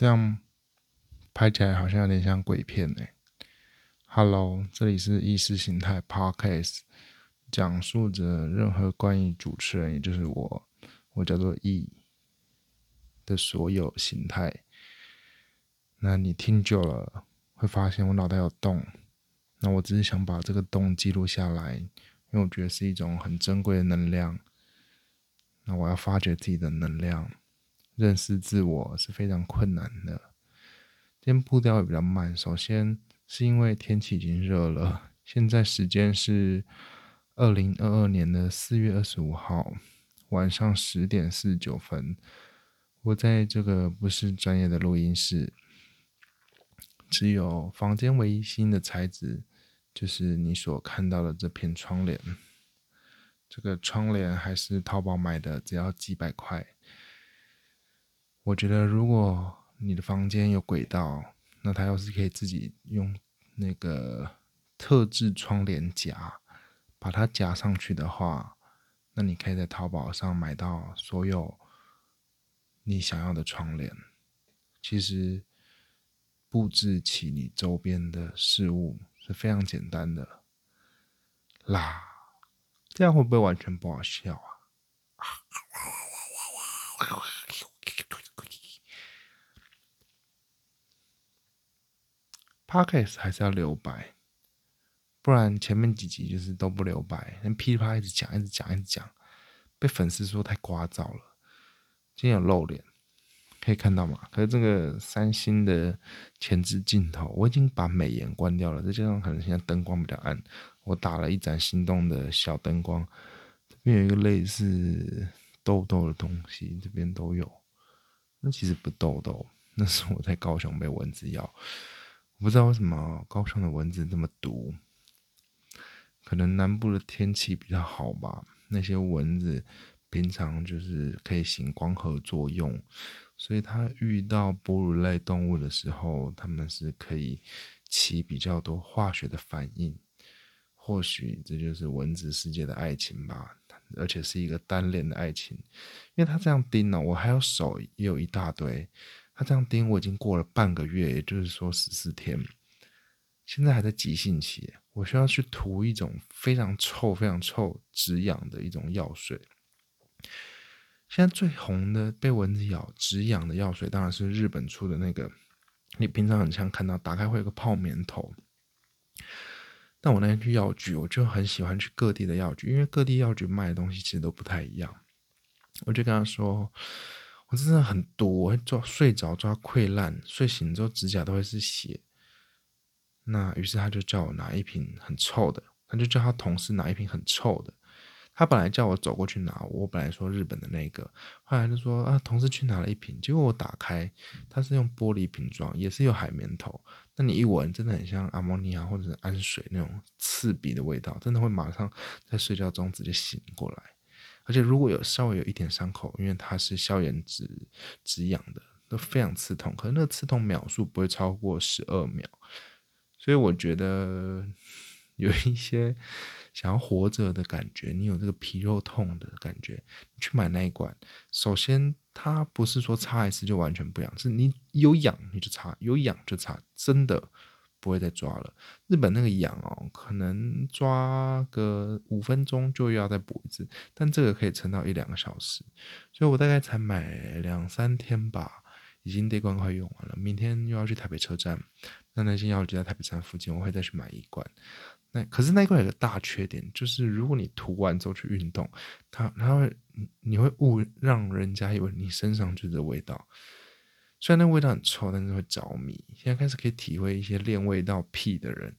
这样拍起来好像有点像鬼片欸。Hello， 这里是意识形态 Podcast， 讲述着任何关于主持人，也就是我叫做意的所有形态。那你听久了会发现我脑袋有洞，那我只是想把这个洞记录下来，因为我觉得是一种很珍贵的能量。那我要发掘自己的能量，认识自我是非常困难的。今天步调也比较慢，首先是因为天气已经热了，现在时间是2022年的4月25号晚上10点49分，我在这个不是专业的录音室，只有房间唯一新的材质就是你所看到的这片窗帘。这个窗帘还是淘宝买的，只要几百块。我觉得如果你的房间有轨道，那它要是可以自己用那个特制窗帘夹把它夹上去的话，那你可以在淘宝上买到所有你想要的窗帘。其实布置起你周边的事物是非常简单的啦。这样会不会完全不好笑啊？Podcast 还是要留白，不然前面几集就是都不留白，那噼里啪啦一直讲，被粉丝说太聒噪了。今天有露脸，可以看到吗？可是这个三星的前置镜头，我已经把美颜关掉了，再加上可能现在灯光比较暗，我打了一盏心动的小灯光，这边有一个类似痘痘的东西，这边都有。那其实不痘痘，那是我在高雄被蚊子咬。我不知道为什么高雄的蚊子这么毒，可能南部的天气比较好吧，那些蚊子平常就是可以行光合作用，所以它遇到哺乳类动物的时候，它们是可以起比较多化学的反应。或许这就是蚊子世界的爱情吧，而且是一个单恋的爱情，因为它这样叮我还有手也有一大堆，他这样盯我已经过了半个月，也就是说14天，现在还在急性期。我需要去涂一种非常臭止痒的一种药水。现在最红的被蚊子咬止痒的药水当然是日本出的那个，你平常很常看到打开会有个泡棉头。但我那天去药局，我就很喜欢去各地的药局，因为各地药局卖的东西其实都不太一样。我就跟他说我真的很毒，我会睡着抓溃烂，睡醒之后指甲都会是血。那于是他就叫我拿一瓶很臭的，他就叫他同事拿一瓶很臭的。他本来叫我走过去拿，我本来说日本的那个，后来就说啊，同事去拿了一瓶，结果我打开，它是用玻璃瓶装，也是有海绵头。那你一闻，真的很像阿摩尼亚或者是氨水那种刺鼻的味道，真的会马上在睡觉中直接醒过来。而且如果有稍微有一点伤口，因为它是消炎止痒的，都非常刺痛，可是那个刺痛秒数不会超过12秒。所以我觉得有一些想要活着的感觉，你有这个皮肉痛的感觉，你去买那一罐。首先它不是说擦一次就完全不痒，是你有痒你就擦，有痒就擦，真的不会再抓了。日本那个痒可能抓个5分钟就要再补一次，但这个可以撑到1-2个小时，所以我大概才买2-3天吧，已经这罐快用完了。明天又要去台北车站，那些药局在台北车站附近，我会再去买一罐。可是那一罐有个大缺点，就是如果你涂完之后去运动，它会你会让人家以为你身上就是这味道。虽然那味道很臭，但是会着迷。现在开始可以体会一些恋味道癖的人。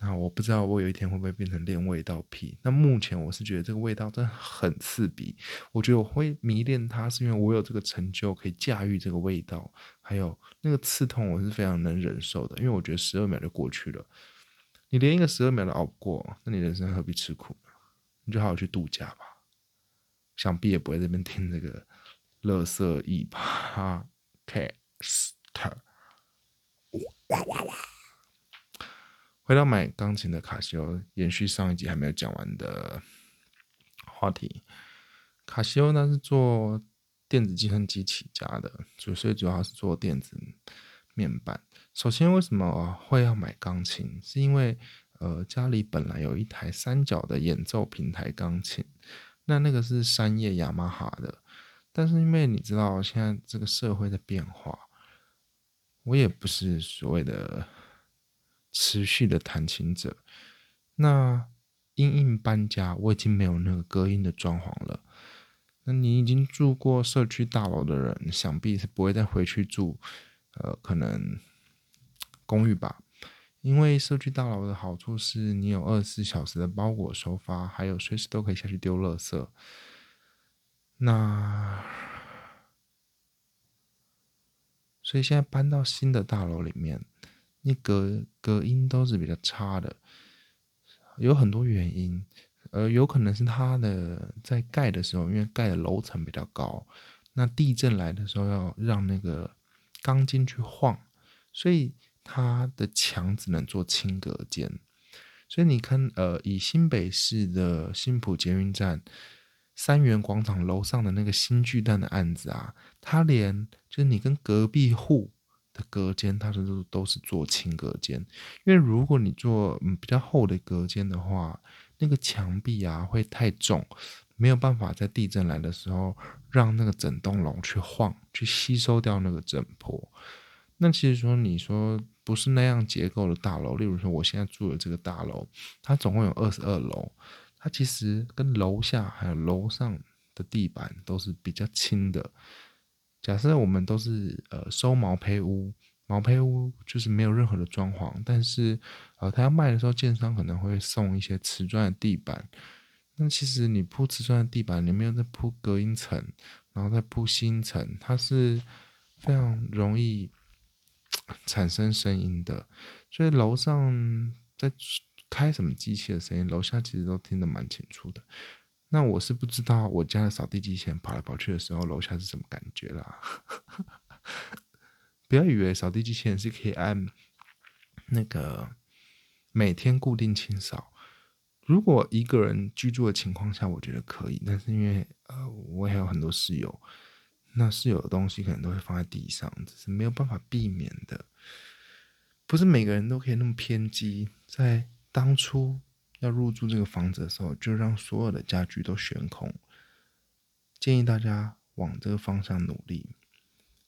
那我不知道我有一天会不会变成恋味道癖。那目前我是觉得这个味道真的很刺鼻，我觉得我会迷恋它，是因为我有这个成就可以驾驭这个味道，还有那个刺痛我是非常能忍受的，因为我觉得12秒就过去了。你连一个12秒都熬不过，那你人生何必吃苦呢？你就好好去度假吧，想必也不会在这边听这个垃圾一吧。回到买钢琴的卡西欧，延续上一集还没有讲完的话题。卡西欧呢是做电子计算机起家的，所以主要是做电子面板。首先为什么会要买钢琴，是因为家里本来有一台三角的演奏平台钢琴，那个是山叶 Yamaha 的，但是因为你知道现在这个社会的变化，我也不是所谓的持续的弹琴者，那因应搬家我已经没有那个隔音的装潢了。那你已经住过社区大楼的人想必是不会再回去住可能公寓吧，因为社区大楼的好处是你有24小时的包裹收发，还有随时都可以下去丢垃圾。那所以现在搬到新的大楼里面，你 隔音都是比较差的，有很多原因，有可能是它的在盖的时候，因为盖的楼层比较高，那地震来的时候要让那个钢筋去晃，所以它的墙只能做轻隔间。所以你看以新北市的新埔捷运站三元广场楼上的那个新巨蛋的案子啊，它连就是你跟隔壁户的隔间它都是做轻隔间，因为如果你做比较厚的隔间的话，那个墙壁啊会太重，没有办法在地震来的时候让那个整栋楼去晃，去吸收掉那个震波。那其实说你说不是那样结构的大楼，例如说我现在住的这个大楼，它总共有22楼，它其实跟楼下还有楼上的地板都是比较轻的。假设我们都是收毛坯屋就是没有任何的装潢，但是他要卖的时候，建商可能会送一些瓷砖的地板。那其实你铺瓷砖的地板，你没有再铺隔音层，然后再铺新层，它是非常容易产生声音的。所以楼上在开什么机器的声音，楼下其实都听得蛮清楚的。那我是不知道我家的扫地机器人跑来跑去的时候，楼下是什么感觉啦。不要以为扫地机器人是可以按那个每天固定清扫，如果一个人居住的情况下我觉得可以，但是因为我还有很多室友，那室友的东西可能都会放在地上，这是没有办法避免的。不是每个人都可以那么偏激，在当初要入住这个房子的时候就让所有的家具都悬空，建议大家往这个方向努力，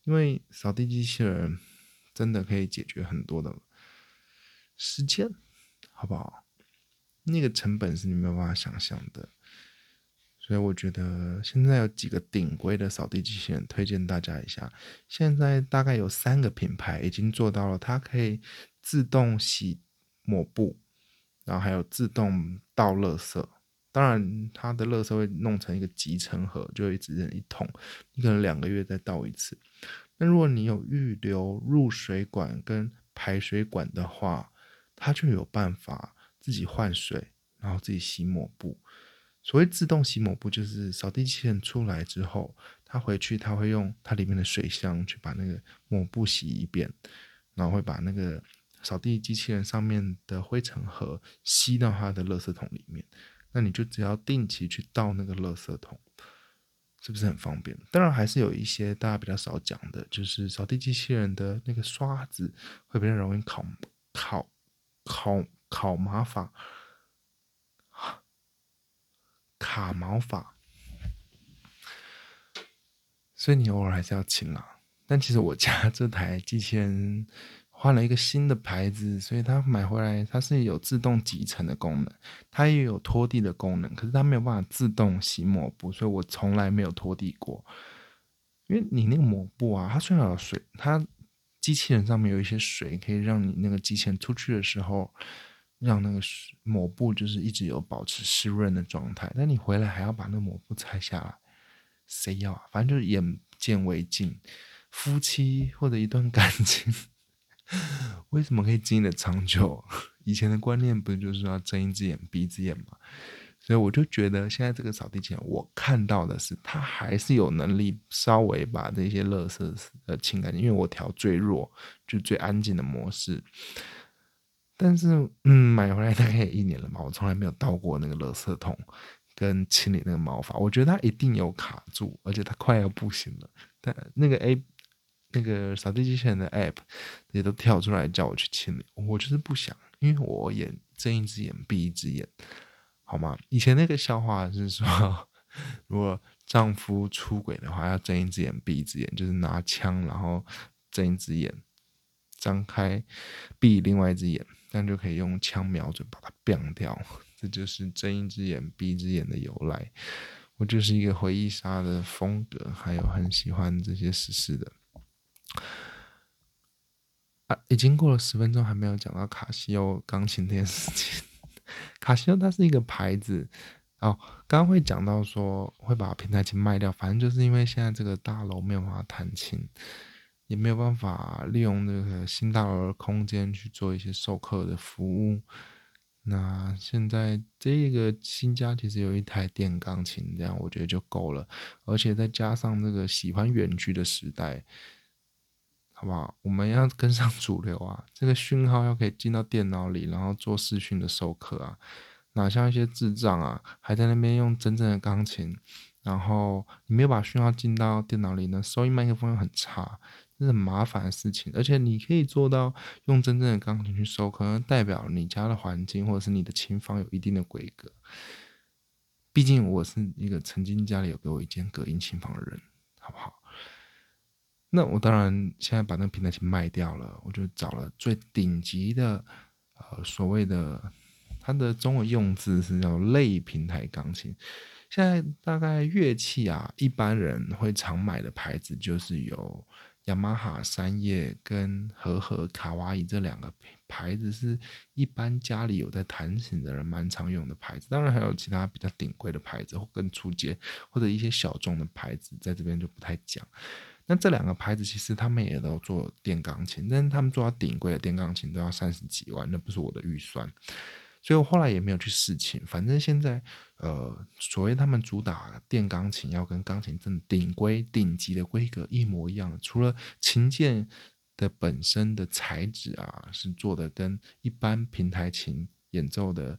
因为扫地机器人真的可以解决很多的时间，好不好？那个成本是你没有办法想象的。所以我觉得现在有几个顶规的扫地机器人推荐大家一下，现在大概有3个品牌已经做到了，它可以自动洗抹布，然后还有自动倒垃圾，当然它的垃圾会弄成一个集成盒，就一直扔一桶，你可能2个月再倒一次。那如果你有预留入水管跟排水管的话，它就有办法自己换水，然后自己洗抹布。所谓自动洗抹布，就是扫地机器人出来之后，它回去它会用它里面的水箱去把那个抹布洗一遍，然后会把那个扫地机器人上面的灰尘盒吸到它的垃圾桶里面，那你就只要定期去倒那个垃圾桶，是不是很方便？当然还是有一些大家比较少讲的，就是扫地机器人的那个刷子会比较容易卡毛发，所以你偶尔还是要清啦。但其实我家这台机器人换了一个新的牌子，所以它买回来它是有自动集成的功能，它也有拖地的功能，可是它没有办法自动洗抹布，所以我从来没有拖地过。因为你那个抹布啊，它虽然有水，它机器人上面有一些水可以让你那个机器人出去的时候让那个抹布就是一直有保持湿润的状态，但你回来还要把那个抹布拆下来，谁要啊？反正就是眼不见为净。夫妻或者一段感情为什么可以经营的长久？以前的观念不是就是要睁一只眼闭一只眼吗？所以我就觉得现在这个扫地机器人，我看到的是它还是有能力稍微把这些垃圾清干净，因为我调最弱就最安静的模式。但是买回来大概1年了吧，我从来没有倒过那个垃圾桶跟清理那个毛发，我觉得它一定有卡住，而且它快要不行了，但那个 A 那个扫地机器人的 app 也都跳出来叫我去清理，我就是不想，因为我眼睁一只眼闭一只眼，好吗？以前那个笑话是说，如果丈夫出轨的话，要睁一只眼闭一只眼，就是拿枪然后睁一只眼张开闭另外一只眼，这样就可以用枪瞄准把它斃掉。这就是睁一只眼闭一只眼的由来。我就是一个回忆杀的风格，还有很喜欢这些时事的。啊，已经过了10分钟还没有讲到卡西欧钢琴这件事情。卡西欧它是一个牌子哦，刚刚会讲到说会把平台琴卖掉，反正就是因为现在这个大楼没有办法弹琴，也没有办法利用这个新大楼的空间去做一些授课的服务。那现在这个新家其实有一台电钢琴，这样我觉得就够了。而且再加上这个喜欢远距的时代，好不好？我们要跟上主流啊！这个讯号要可以进到电脑里，然后做视讯的授课啊，哪像一些智障啊，还在那边用真正的钢琴，然后你没有把讯号进到电脑里呢，收音麦克风又很差。这是很麻烦的事情，而且你可以做到用真正的钢琴去收，可能代表你家的环境或者是你的琴房有一定的规格。毕竟我是一个曾经家里有给我一间隔音琴房的人，好不好？那我当然现在把那个平台琴卖掉了，我就找了最顶级的所谓的，它的中文用字是叫类平台钢琴。现在大概乐器啊，一般人会常买的牌子就是有Yamaha、三叶跟和卡哇伊这两个牌子，是一般家里有在弹琴的人蛮常用的牌子。当然还有其他比较顶贵的牌子或更出街或者一些小众的牌子，在这边就不太讲。那这两个牌子其实他们也都做电钢琴，但是他们做到顶贵的电钢琴都要30几万，那不是我的预算，所以我后来也没有去试琴。反正现在所谓他们主打电钢琴要跟钢琴真的顶级的规格一模一样，除了琴键的本身的材质啊是做的跟一般平台琴演奏的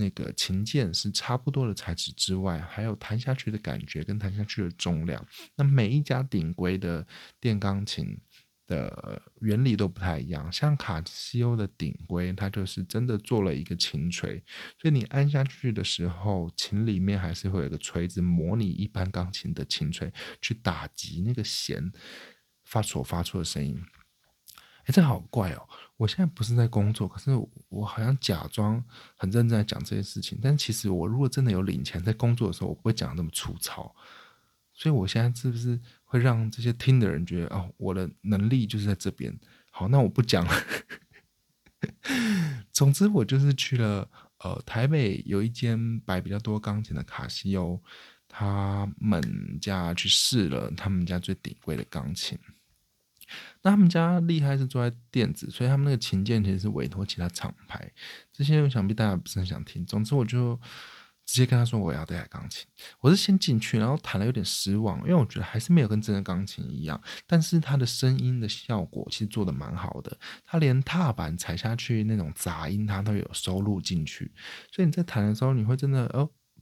那个琴键是差不多的材质之外，还有弹下去的感觉跟弹下去的重量。那每一家顶规的电钢琴的原理都不太一样，像卡西欧的顶规它就是真的做了一个琴锤，所以你按下去的时候琴里面还是会有一个锤子模拟一般钢琴的琴锤去打击那个弦发出的声音。这好怪哦，我现在不是在工作，可是我好像假装很认真在讲这些事情，但其实我如果真的有领钱在工作的时候我不会讲得那么粗糙，所以我现在是不是会让这些听的人觉得哦，我的能力就是在这边。好，那我不讲了。总之我就是去了台北有一间摆比较多钢琴的卡西欧，他们家去试了他们家最顶贵的钢琴。那他们家厉害是做在电子，所以他们那个琴键其实是委托其他厂牌，这些我想必大家不是很想听。总之我就直接跟他说我要这台钢琴，我是先进去然后弹了有点失望，因为我觉得还是没有跟真的钢琴一样，但是它的声音的效果其实做得蛮好的，它连踏板踩下去那种杂音它都有收录进去，所以你在弹的时候你会真的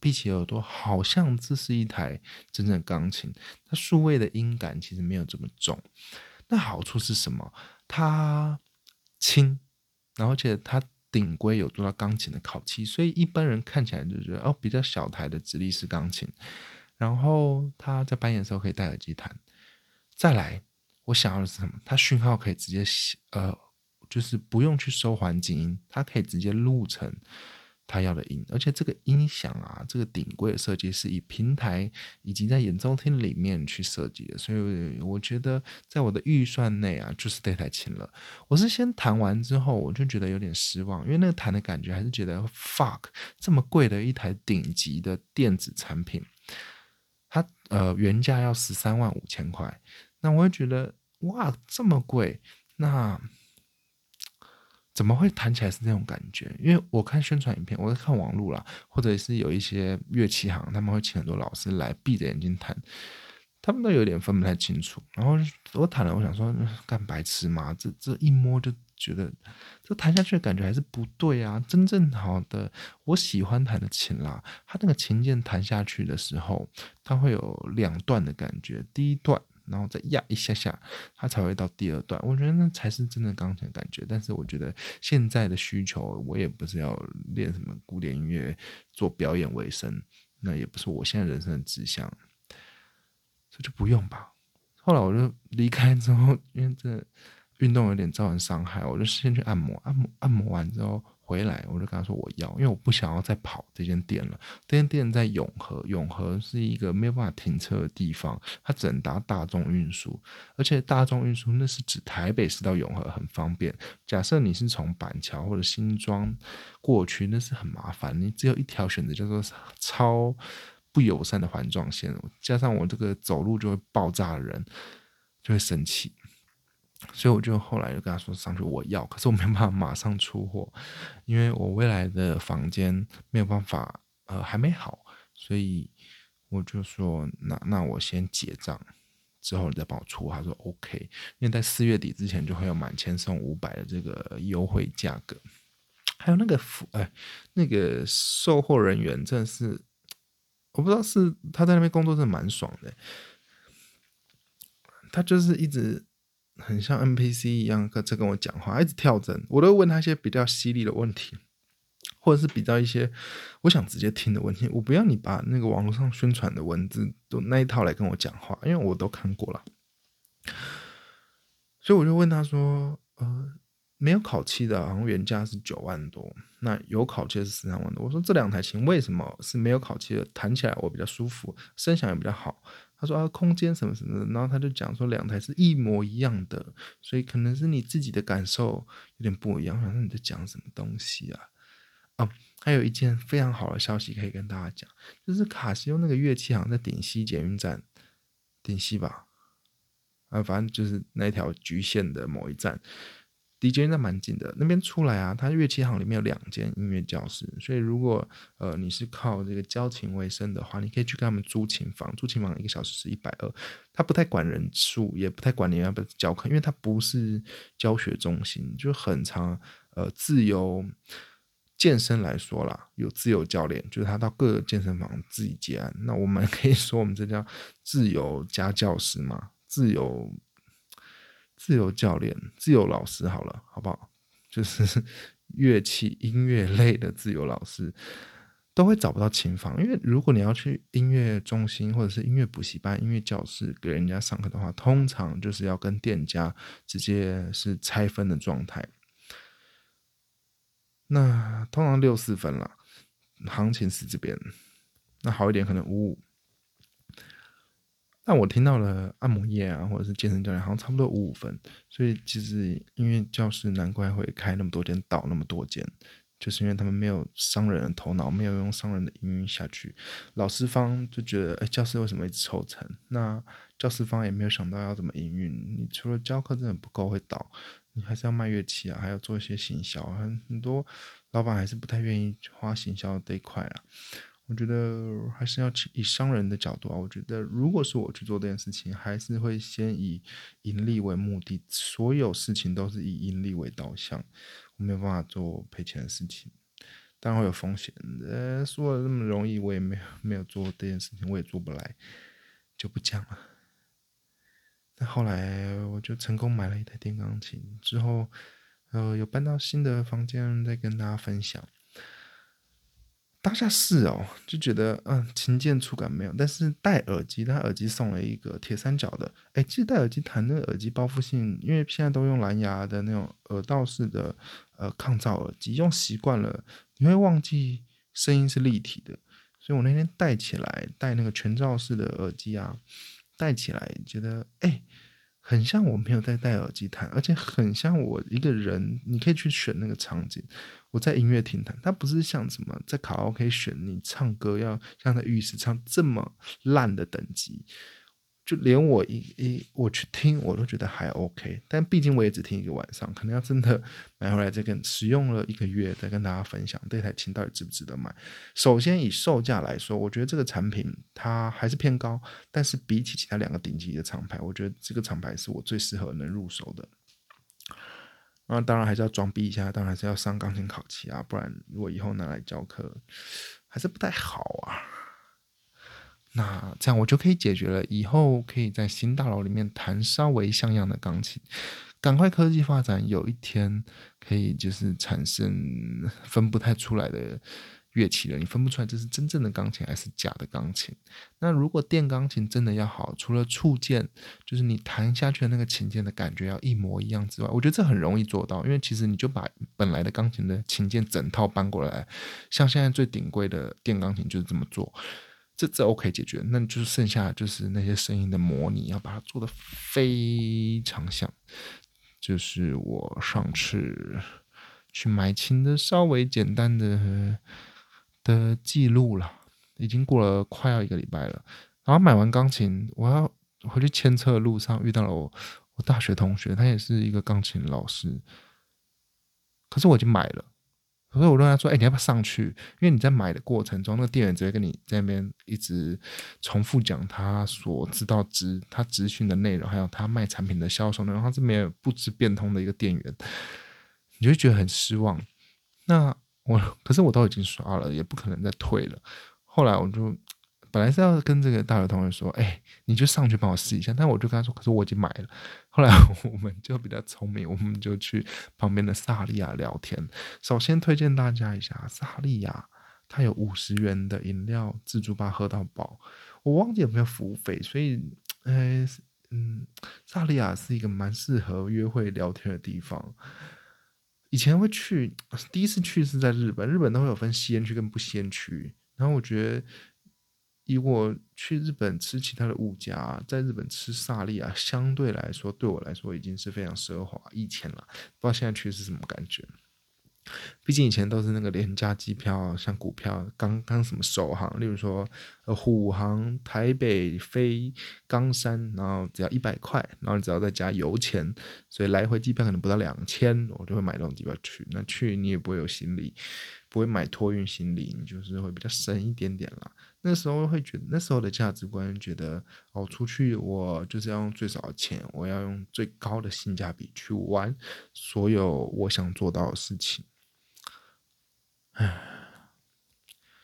闭起耳朵好像这是一台真正的钢琴，它数位的音感其实没有这么重。那好处是什么？它轻，然后而且它顶规有做到钢琴的烤漆，所以一般人看起来就觉得比较小台的直立式钢琴。然后他在扮演的时候可以戴耳机弹。再来我想要的是什么？他讯号可以直接就是不用去收环境音，他可以直接录成他要的音。而且这个音响啊，这个顶规的设计是以平台以及在演奏厅里面去设计的，所以我觉得在我的预算内啊，就是这台琴了。我是先弹完之后我就觉得有点失望，因为那个弹的感觉还是觉得 fuck， 这么贵的一台顶级的电子产品，它原价要13万5千块，那我会觉得哇这么贵，那怎么会弹起来是那种感觉？因为我看宣传影片，我在看网路啦，或者是有一些乐器行他们会请很多老师来闭着眼睛弹，他们都有点分不太清楚。然后我弹了我想说干白痴嘛，这一摸就觉得这弹下去的感觉还是不对啊。真正好的我喜欢弹的琴啦，它那个琴键弹下去的时候，它会有两段的感觉，第一段然后再压一下下，它才会到第二段，我觉得那才是真的钢琴的感觉。但是我觉得现在的需求，我也不是要练什么古典音乐做表演为生，那也不是我现在人生的志向，所以就不用吧。后来我就离开之后，因为这运动有点造成伤害，我就先去按摩，按摩完之后回来，我就跟他说我要，因为我不想要再跑这间店了。这间店在永和，永和是一个没有办法停车的地方，它只能搭大众运输，而且大众运输那是指台北市到永和很方便。假设你是从板桥或者新庄过去，那是很麻烦，你只有一条选择，叫做超不友善的环状线。加上我这个走路就会爆炸的人，就会生气。所以我就后来就跟他说上去我要，可是我没办法马上出货，因为我未来的房间没有办法还没好，所以我就说那我先结账之后你再帮我出。他说 OK， 因为在4月底之前就会有满100送500的这个优惠价格。还有那个售货人员真的是，我不知道是他在那边工作真的蛮爽的，他就是一直很像 NPC 一样在跟我讲话，一直跳针。我都问他一些比较犀利的问题，或者是比较一些我想直接听的问题，我不要你把那个网络上宣传的文字都那一套来跟我讲话，因为我都看过了。所以我就问他说没有烤漆的好像原价是9万多，那有烤漆是13万多，我说这2台琴为什么是没有烤漆的弹起来我比较舒服，声响也比较好。他说空间什么什么的，然后他就讲说2台是一模一样的，所以可能是你自己的感受有点不一样。反正你在讲什么东西啊？还有一件非常好的消息可以跟大家讲，就是卡西欧那个乐器行在顶溪捷运站，顶溪吧，反正就是那条橘线的某一站，离捷运站蛮近的，那边出来啊，它乐器行里面有2间音乐教室，所以如果你是靠这个教琴为生的话，你可以去跟他们租琴房，租琴房1个小时是120，他不太管人数，也不太管你要不要教课，因为他不是教学中心，就很常自由健身来说啦，有自由教练，就是他到各个健身房自己接案。那我们可以说我们这叫自由家教师嘛，自由教练、自由老师好了，好不好？就是乐器音乐类的自由老师都会找不到琴房，因为如果你要去音乐中心或者是音乐补习班、音乐教室给人家上课的话，通常就是要跟店家直接是拆分的状态。那通常6-4分啦，行情是这边，那好一点可能5-5。但我听到了按摩业啊，或者是健身教练好像差不多5-5分，所以其实音乐教室难怪会开那么多间，倒那么多间，就是因为他们没有商人的头脑，没有用商人的营运下去。老师方就觉得教室为什么一直抽成，那教师方也没有想到要怎么营运，你除了教课真的不够会倒，你还是要卖乐器啊，还要做一些行销，很多老板还是不太愿意花行销这一块啊。我觉得还是要以商人的角度啊，我觉得如果是我去做这件事情，还是会先以盈利为目的，所有事情都是以盈利为导向，我没有办法做赔钱的事情，当然会有风险。说的那么容易，我也没有做这件事情，我也做不来，就不讲了。但后来我就成功买了1台电钢琴，之后有搬到新的房间，再跟大家分享。当下是就觉得琴键触感没有，但是戴耳机，他耳机送了一个铁三角的，其实戴耳机弹那个耳机包覆性，因为现在都用蓝牙的那种耳道式的抗噪耳机，用习惯了你会忘记声音是立体的，所以我那天戴起来，戴那个全罩式的耳机啊，戴起来觉得很像我没有在戴耳机弹，而且很像我一个人，你可以去选那个场景，我在音乐厅弹，它不是像什么在卡拉 OK 选你唱歌要像在浴室唱这么烂的等级，就连我去听我都觉得还 OK， 但毕竟我也只听1个晚上，可能要真的买回来再跟使用了1个月再跟大家分享这台琴到底值不值得买。首先以售价来说，我觉得这个产品它还是偏高，但是比起其他2个顶级的厂牌，我觉得这个厂牌是我最适合能入手的。那当然还是要装逼一下，当然还是要上钢琴考级啊，不然如果以后拿来教课还是不太好啊。那这样我就可以解决了，以后可以在新大楼里面弹稍微像样的钢琴。赶快科技发展，有一天可以就是产生分不太出来的乐器了，你分不出来这是真正的钢琴还是假的钢琴。那如果电钢琴真的要好，除了触键就是你弹下去的那个琴键的感觉要一模一样之外，我觉得这很容易做到，因为其实你就把本来的钢琴的琴键整套搬过来，像现在最顶规的电钢琴就是这么做，这 OK 解决。那就是剩下就是那些声音的模拟要把它做得非常像，就是我上次去买琴的稍微简单的记录了，已经过了快要1个礼拜了。然后买完钢琴，我要回去牵车的路上遇到了我大学同学，他也是一个钢琴老师，可是我已经买了，所以我跟他说：“哎，你要不要上去？因为你在买的过程中，那个店员只会跟你在那边一直重复讲他所知道他资讯的内容，还有他卖产品的销售内容，他是没有不知变通的一个店员，你就觉得很失望。”可是我都已经刷了，也不可能再退了。后来我就本来是要跟这个大学同学说：“哎，你就上去帮我试一下。”但我就跟他说：“可是我已经买了。”后来我们就比较聪明，我们就去旁边的萨莉亚聊天。首先推荐大家一下萨莉亚，它有50元的饮料自助吧喝到饱，我忘记有没有服务费，所以萨莉亚是一个蛮适合约会聊天的地方。以前会去，第一次去是在日本，日本都会有分吸烟区跟不吸烟区。然后我觉得，以我去日本吃其他的物价，在日本吃萨莉亚，相对来说对我来说已经是非常奢华。以前啦，不知道现在去是什么感觉。毕竟以前都是那个廉价机票，像股票刚刚什么首航，例如说虎航台北飞冈山，然后只要100块，然后你只要再加油钱，所以来回机票可能不到2000，我就会买这种机票去。那去你也不会有行李，不会买托运行李，你就是会比较省一点点啦。那时候会觉得，那时候的价值观觉得，哦，出去我就是要用最少的钱，我要用最高的性价比去玩所有我想做到的事情。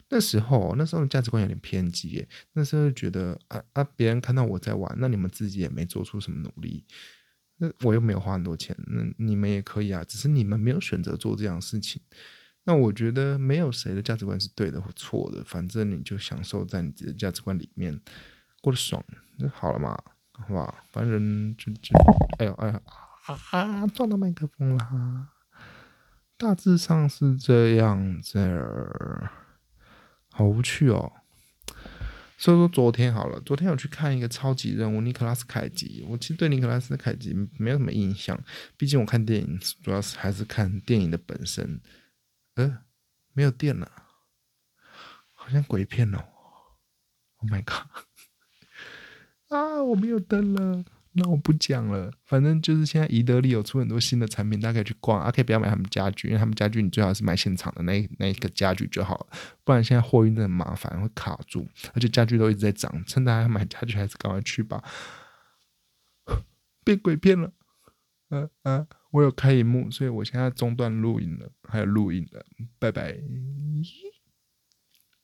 那时候的价值观有点偏激耶。那时候觉得别人看到我在玩，那你们自己也没做出什么努力，那我又没有花很多钱，那你们也可以啊，只是你们没有选择做这样的事情。那我觉得没有谁的价值观是对的或错的，反正你就享受在你自己的价值观里面过得爽就好了嘛，好吧？反正就哎呦撞到麦克风啦。大致上是这样子，好无趣哦。所以说昨天有去看一个超级任务，尼可拉斯凯奇。我其实对尼可拉斯凯奇没有什么印象，毕竟我看电影主要是还是看电影的本身。没有电了，好像鬼片哦。Oh my god！ 我没有灯了。那我不讲了，反正就是现在宜得利有出很多新的产品，大家可以去逛，可以不要买他们家具，因为他们家具你最好是买现场的那一个家具就好了，不然现在货运真的很麻烦，会卡住，而且家具都一直在涨，趁大家买家具还是赶快去吧。被鬼骗了，我有开荧幕，所以我现在中断录影了，还有录影了，拜拜。